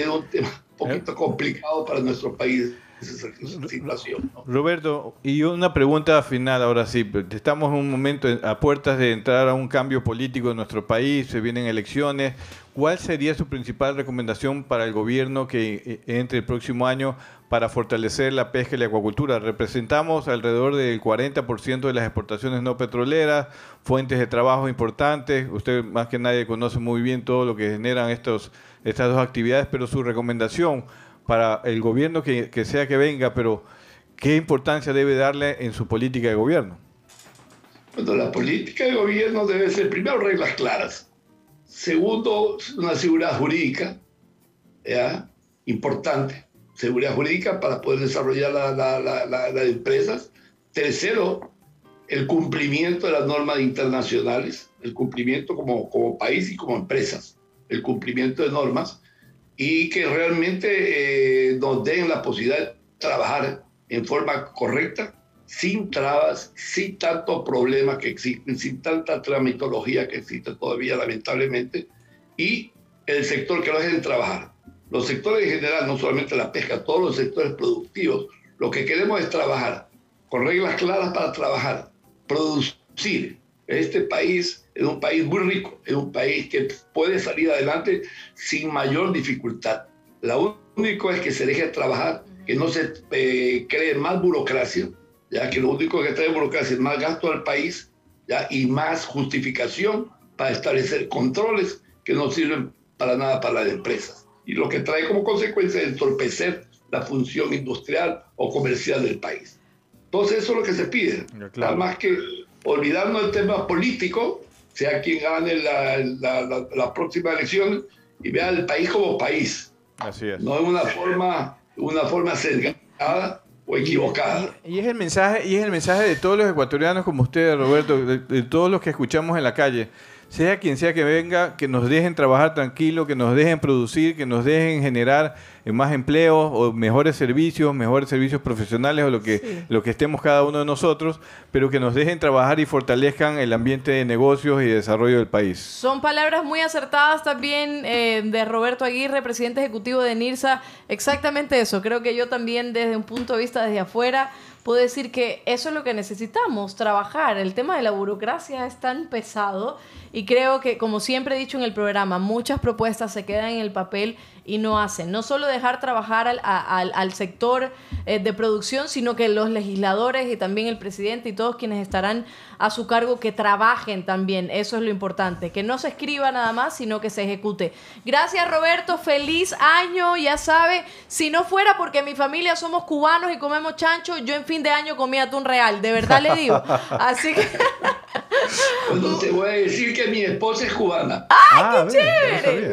un tema un poquito complicado para nuestro país. Esa situación, ¿no? Roberto, y una pregunta final ahora sí. Estamos en un momento a puertas de entrar a un cambio político en nuestro país, se vienen elecciones. ¿Cuál sería su principal recomendación para el gobierno que entre el próximo año para fortalecer la pesca y la acuacultura? Representamos alrededor del 40% de las exportaciones no petroleras, fuentes de trabajo importantes. Usted más que nadie conoce muy bien todo lo que generan estas dos actividades, pero su recomendación para el gobierno que sea que venga, pero ¿qué importancia debe darle en su política de gobierno? Bueno, la política de gobierno debe ser, primero, reglas claras. Segundo, una seguridad jurídica, ¿ya? Importante. Seguridad jurídica para poder desarrollar las empresas. Tercero, el cumplimiento de las normas internacionales, el cumplimiento como país y como empresas, el cumplimiento de normas, y que realmente nos den la posibilidad de trabajar en forma correcta, sin trabas, sin tantos problemas que existen, sin tanta tramitología que existe todavía, lamentablemente, y el sector que lo dejen trabajar. Los sectores en general, no solamente la pesca, todos los sectores productivos, lo que queremos es trabajar, con reglas claras para trabajar, producir. Este país es un país muy rico, es un país que puede salir adelante sin mayor dificultad. Lo único es que se deje trabajar, que no se cree más burocracia, ya que lo único que trae burocracia es más gasto al país, ¿ya? Y más justificación para establecer controles que no sirven para nada para las empresas. Y lo que trae como consecuencia es entorpecer la función industrial o comercial del país. Entonces eso es lo que se pide. Claro. Nada más que olvidarnos del tema político, sea quien gane la próxima elección, y vea el país como país. Así es. No es una forma sesgada o equivocada. Y es el mensaje de todos los ecuatorianos como usted, Roberto, de todos los que escuchamos en la calle. Sea quien sea que venga, que nos dejen trabajar tranquilo, que nos dejen producir, que nos dejen generar más empleos o mejores servicios profesionales o lo que estemos cada uno de nosotros, pero que nos dejen trabajar y fortalezcan el ambiente de negocios y desarrollo del país. Son palabras muy acertadas también de Roberto Aguirre, presidente ejecutivo de NIRSA. Exactamente eso. Creo que yo también, desde un punto de vista desde afuera, puedo decir que eso es lo que necesitamos, trabajar. El tema de la burocracia es tan pesado y creo que, como siempre he dicho en el programa, muchas propuestas se quedan en el papel y no hacen. No solo dejar trabajar al sector de producción, sino que los legisladores y también el presidente y todos quienes estarán a su cargo que trabajen también. Eso es lo importante, que no se escriba nada más, sino que se ejecute. Gracias, Roberto. Feliz año. Ya sabe, si no fuera porque mi familia somos cubanos y comemos chancho, yo en fin de año comí atún real, de verdad le digo. Así que bueno, te voy a decir que mi esposa es cubana. ¡Ah, qué chévere!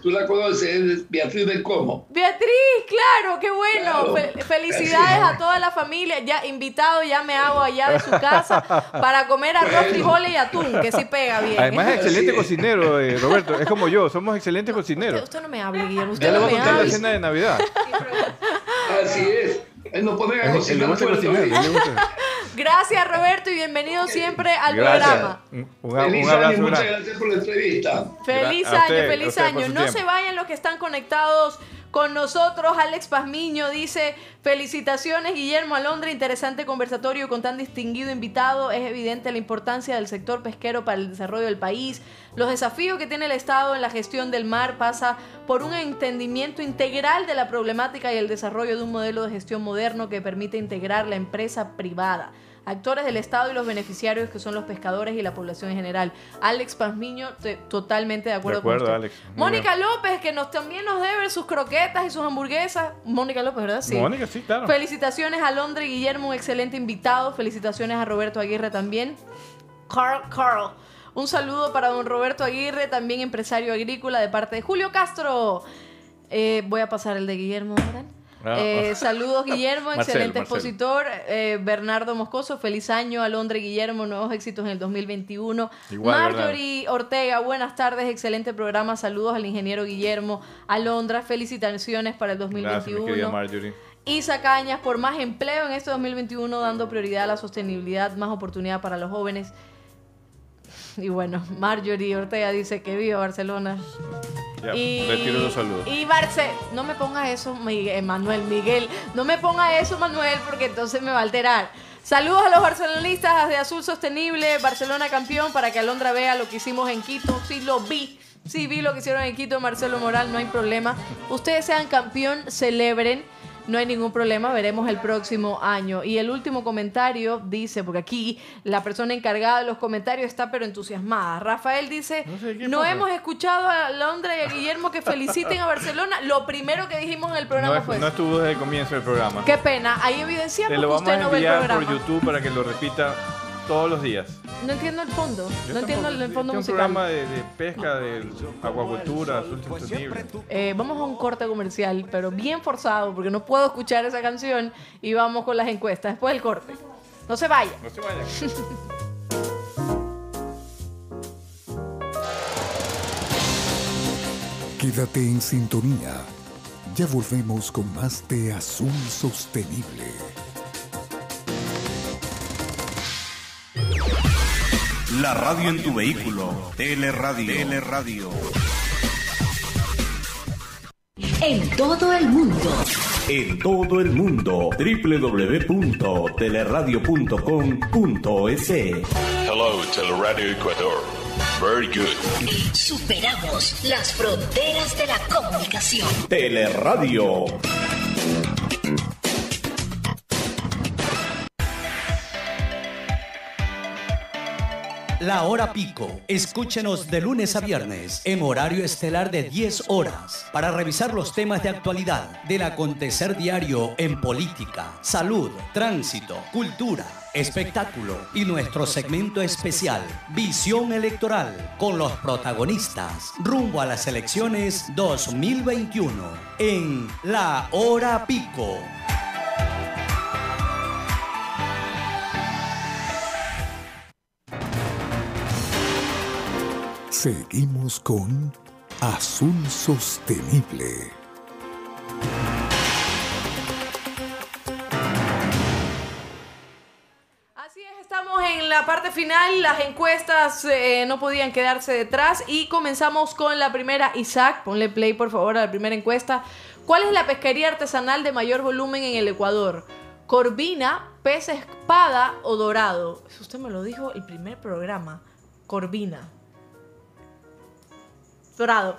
Tú la conoces, es Beatriz del Como. Beatriz, claro, qué bueno. Claro. Felicidades a toda la familia. Ya invitado, ya me hago allá de su casa para comer arroz, frijoles y atún, que sí pega bien. Además es excelente cocinero, Roberto. Es como yo, somos excelentes cocineros. Usted no me hable, Guillermo. Usted ya no le voy a contar la cena de Navidad. Así es. No ponen a cocinar fuerte. Gracias, Roberto, y bienvenido siempre al programa. Un abrazo, muchas gracias por la entrevista. Feliz año. No se vayan los que están conectados con nosotros. Alex Pazmiño dice: felicitaciones, Guillermo Alondra, interesante conversatorio con tan distinguido invitado. Es evidente la importancia del sector pesquero para el desarrollo del país. Los desafíos que tiene el Estado en la gestión del mar pasa por un entendimiento integral de la problemática y el desarrollo de un modelo de gestión moderno que permite integrar la empresa privada, actores del Estado y los beneficiarios, que son los pescadores y la población en general. Alex Pazmiño, totalmente de acuerdo con usted. Alex. Mónica López, que también nos debe sus croquetas y sus hamburguesas. Mónica López, ¿verdad? Sí. Mónica, sí, claro. Felicitaciones a Alondra y Guillermo, un excelente invitado. Felicitaciones a Roberto Aguirre también. Carl. Un saludo para don Roberto Aguirre, también empresario agrícola, de parte de Julio Castro. Voy a pasar el de Guillermo Morán. Saludos, Guillermo, excelente expositor. Bernardo Moscoso, feliz año. Alondra, Guillermo, nuevos éxitos en el 2021. Igual, Marjorie Ortega, buenas tardes, excelente programa. Saludos al ingeniero Guillermo. Alondra, felicitaciones para el 2021. Gracias, mi querida Marjorie. Isa Cañas, por más empleo en este 2021, dando prioridad a la sostenibilidad, más oportunidad para los jóvenes. Y bueno, Marjorie Ortega dice que viva Barcelona. Ya, retiro los saludos. Y no me pongas eso, Miguel. No me pongas eso, Manuel, porque entonces me va a alterar. Saludos a los barcelonistas de Azul Sostenible, Barcelona campeón, para que Alondra vea lo que hicimos en Quito. Sí vi lo que hicieron en Quito, Marcelo Moral, no hay problema. Ustedes sean campeón, celebren. No hay ningún problema, veremos el próximo año. Y el último comentario dice, porque aquí la persona encargada de los comentarios está pero entusiasmada. Rafael dice, no hemos escuchado a Alondra y a Guillermo que feliciten a Barcelona. Lo primero que dijimos en el programa fue eso. No estuvo desde el comienzo del programa. Qué pena, ahí evidenciamos que usted no ve el programa. Te lo vamos a enviar por YouTube para que lo repita todos los días. No entiendo el fondo. No entiendo el fondo musical. Un programa de pesca, de acuacultura, Azul Sostenible. Vamos a un corte comercial, pero bien forzado, porque no puedo escuchar esa canción, y vamos con las encuestas después del corte. No se vayan. No se vayan. Quédate en sintonía. Ya volvemos con más de Azul Sostenible. La radio en tu vehículo. Teleradio. En todo el mundo. www.teleradio.com.es. Hello, Teleradio Ecuador. Very good. Superamos las fronteras de la comunicación. Teleradio. La Hora Pico. Escúchenos de lunes a viernes en horario estelar de 10 horas para revisar los temas de actualidad del acontecer diario en política, salud, tránsito, cultura, espectáculo y nuestro segmento especial Visión Electoral con los protagonistas rumbo a las elecciones 2021 en La Hora Pico. Seguimos con Azul Sostenible. Así es, estamos en la parte final. Las encuestas no podían quedarse detrás y comenzamos con la primera. Isaac, ponle play por favor a la primera encuesta. ¿Cuál es la pesquería artesanal de mayor volumen en el Ecuador? ¿Corvina, pez espada o dorado? Usted me lo dijo el primer programa. Corvina. Dorado.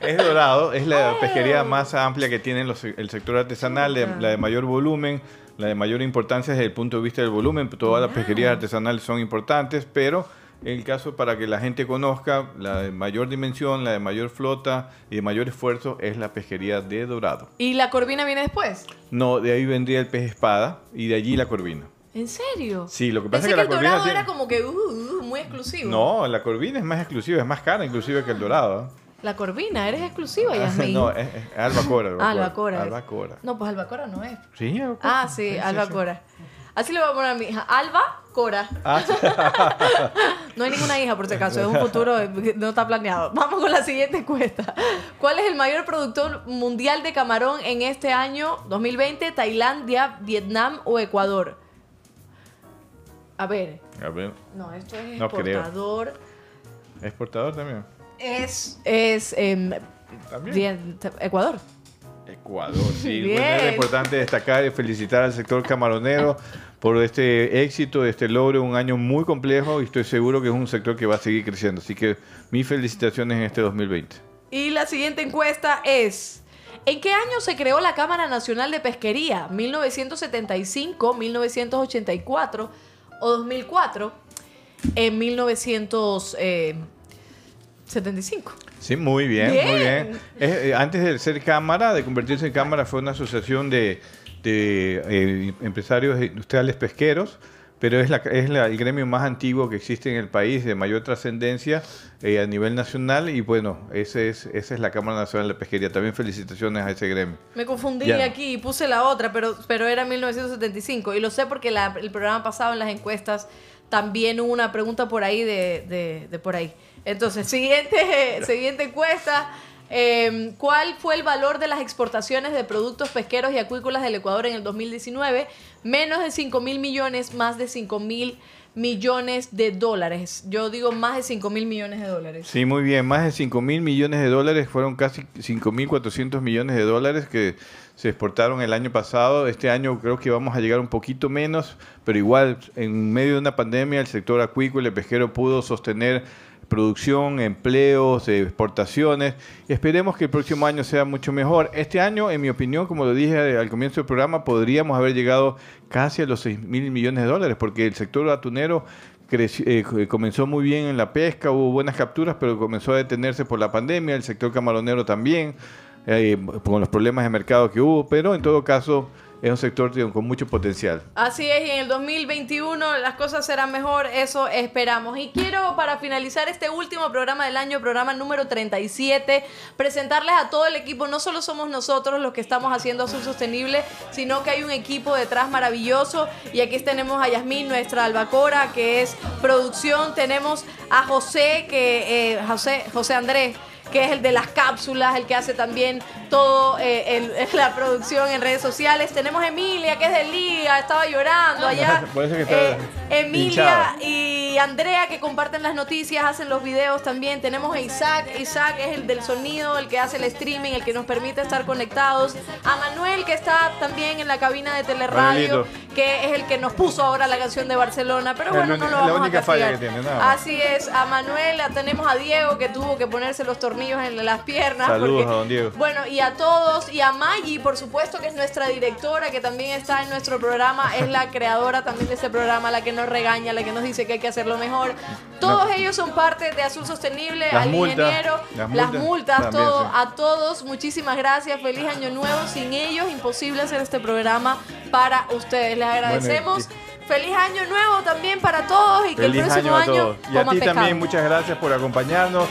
Es dorado, es la pesquería más amplia que tiene el sector artesanal, la de mayor volumen, la de mayor importancia desde el punto de vista del volumen. Todas las pesquerías artesanales son importantes, pero en el caso para que la gente conozca, la de mayor dimensión, la de mayor flota y de mayor esfuerzo es la pesquería de dorado. ¿Y la corvina viene después? No, de ahí vendría el pez espada y de allí la corvina. ¿En serio? Sí, lo que pasa es que la corvina... el dorado era como que muy exclusivo. No, la corvina es más exclusiva, es más cara inclusive que el dorado. La corvina, eres exclusiva, Yasmín. No, es albacora, albacora. Albacora. Albacora. No, pues albacora no es. Sí, albacora. Ah, sí, albacora. Sí. Así le voy a poner a mi hija. Albacora. Ah, sí. No hay ninguna hija, por si acaso. Es un futuro que no está planeado. Vamos con la siguiente encuesta. ¿Cuál es el mayor productor mundial de camarón en este año 2020? ¿Tailandia, Vietnam o Ecuador? A ver. No, esto es exportador. No ¿exportador también? ¿También? Ecuador. Ecuador, sí. Bueno, es importante destacar y felicitar al sector camaronero por este éxito, este logro, un año muy complejo y estoy seguro que es un sector que va a seguir creciendo. Así que mis felicitaciones en este 2020. Y la siguiente encuesta es... ¿En qué año se creó la Cámara Nacional de Pesquería? ¿1975, 1984... o 2004, en 1975. Sí, muy bien, bien. Muy bien. Antes de ser cámara, de convertirse en cámara, fue una asociación de empresarios industriales pesqueros, pero es el gremio más antiguo que existe en el país, de mayor trascendencia a nivel nacional, y bueno, esa es la Cámara Nacional de Pesquería. También felicitaciones a ese gremio. Me confundí aquí y puse la otra, pero era 1975, y lo sé porque el programa pasado en las encuestas también hubo una pregunta por ahí de por ahí. Entonces, siguiente encuesta. ¿Cuál fue el valor de las exportaciones de productos pesqueros y acuícolas del Ecuador en el 2019? Menos de 5.000 millones, más de 5.000 millones de dólares. Yo digo más de 5.000 millones de dólares. Sí, muy bien, más de 5.000 millones de dólares. Fueron casi 5.400 millones de dólares que se exportaron el año pasado. Este año creo que vamos a llegar un poquito menos, pero igual en medio de una pandemia el sector acuícola y pesquero pudo sostener producción, empleos, exportaciones. Esperemos que el próximo año sea mucho mejor. Este año, en mi opinión, como lo dije al comienzo del programa, podríamos haber llegado casi a los 6.000 millones de dólares, porque el sector atunero comenzó muy bien en la pesca, hubo buenas capturas, pero comenzó a detenerse por la pandemia, el sector camaronero también, con los problemas de mercado que hubo, pero en todo caso... es un sector con mucho potencial. Así es, y en el 2021 las cosas serán mejor, eso esperamos. Y quiero, para finalizar este último programa del año, programa número 37, presentarles a todo el equipo. No solo somos nosotros los que estamos haciendo Azul Sostenible, sino que hay un equipo detrás maravilloso. Y aquí tenemos a Yasmín, nuestra albacora, que es producción. Tenemos a José Andrés, que es el de las cápsulas, el que hace también todo la producción en redes sociales. Tenemos a Emilia, que es de Liga, estaba llorando allá. Emilia hinchado. Y Andrea, que comparten las noticias, hacen los videos también. Tenemos a Isaac es el del sonido, el que hace el streaming, el que nos permite estar conectados. A Manuel, que está también en la cabina de Teleradio, que es el que nos puso ahora la canción de Barcelona, pero bueno, no lo vamos a la única falla que tiene, nada. Así es, a Manuel, tenemos a Diego, que tuvo que ponerse los tornillos en las piernas. Saludos a don Diego. Bueno, y y a todos, y a Maggie, por supuesto, que es nuestra directora, que también está en nuestro programa, es la creadora también de este programa, la que nos regaña, la que nos dice que hay que hacerlo mejor. Todos ellos son parte de Azul Sostenible, las al multas, ingeniero, las multas también, todo, sí. A todos, muchísimas gracias, feliz año nuevo. Sin ellos, imposible hacer este programa para ustedes. Les agradecemos. Bueno, feliz año nuevo también para todos y feliz que el próximo año y a ti pescado. También muchas gracias por acompañarnos,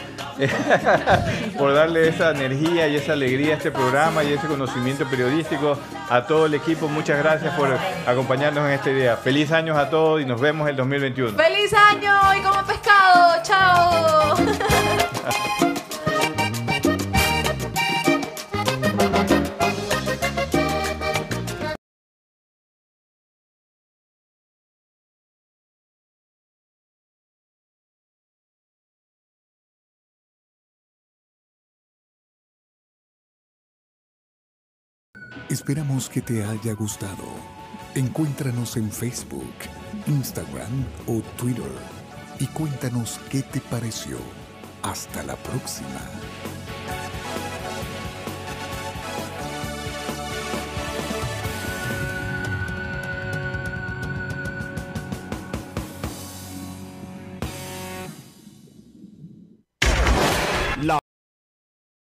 por darle esa energía y esa alegría a este programa y ese conocimiento periodístico a todo el equipo. Muchas gracias por acompañarnos en este día. Feliz año a todos y nos vemos el 2021. ¡Feliz año y como pescado! ¡Chao! Esperamos que te haya gustado. Encuéntranos en Facebook, Instagram o Twitter y cuéntanos qué te pareció. Hasta la próxima.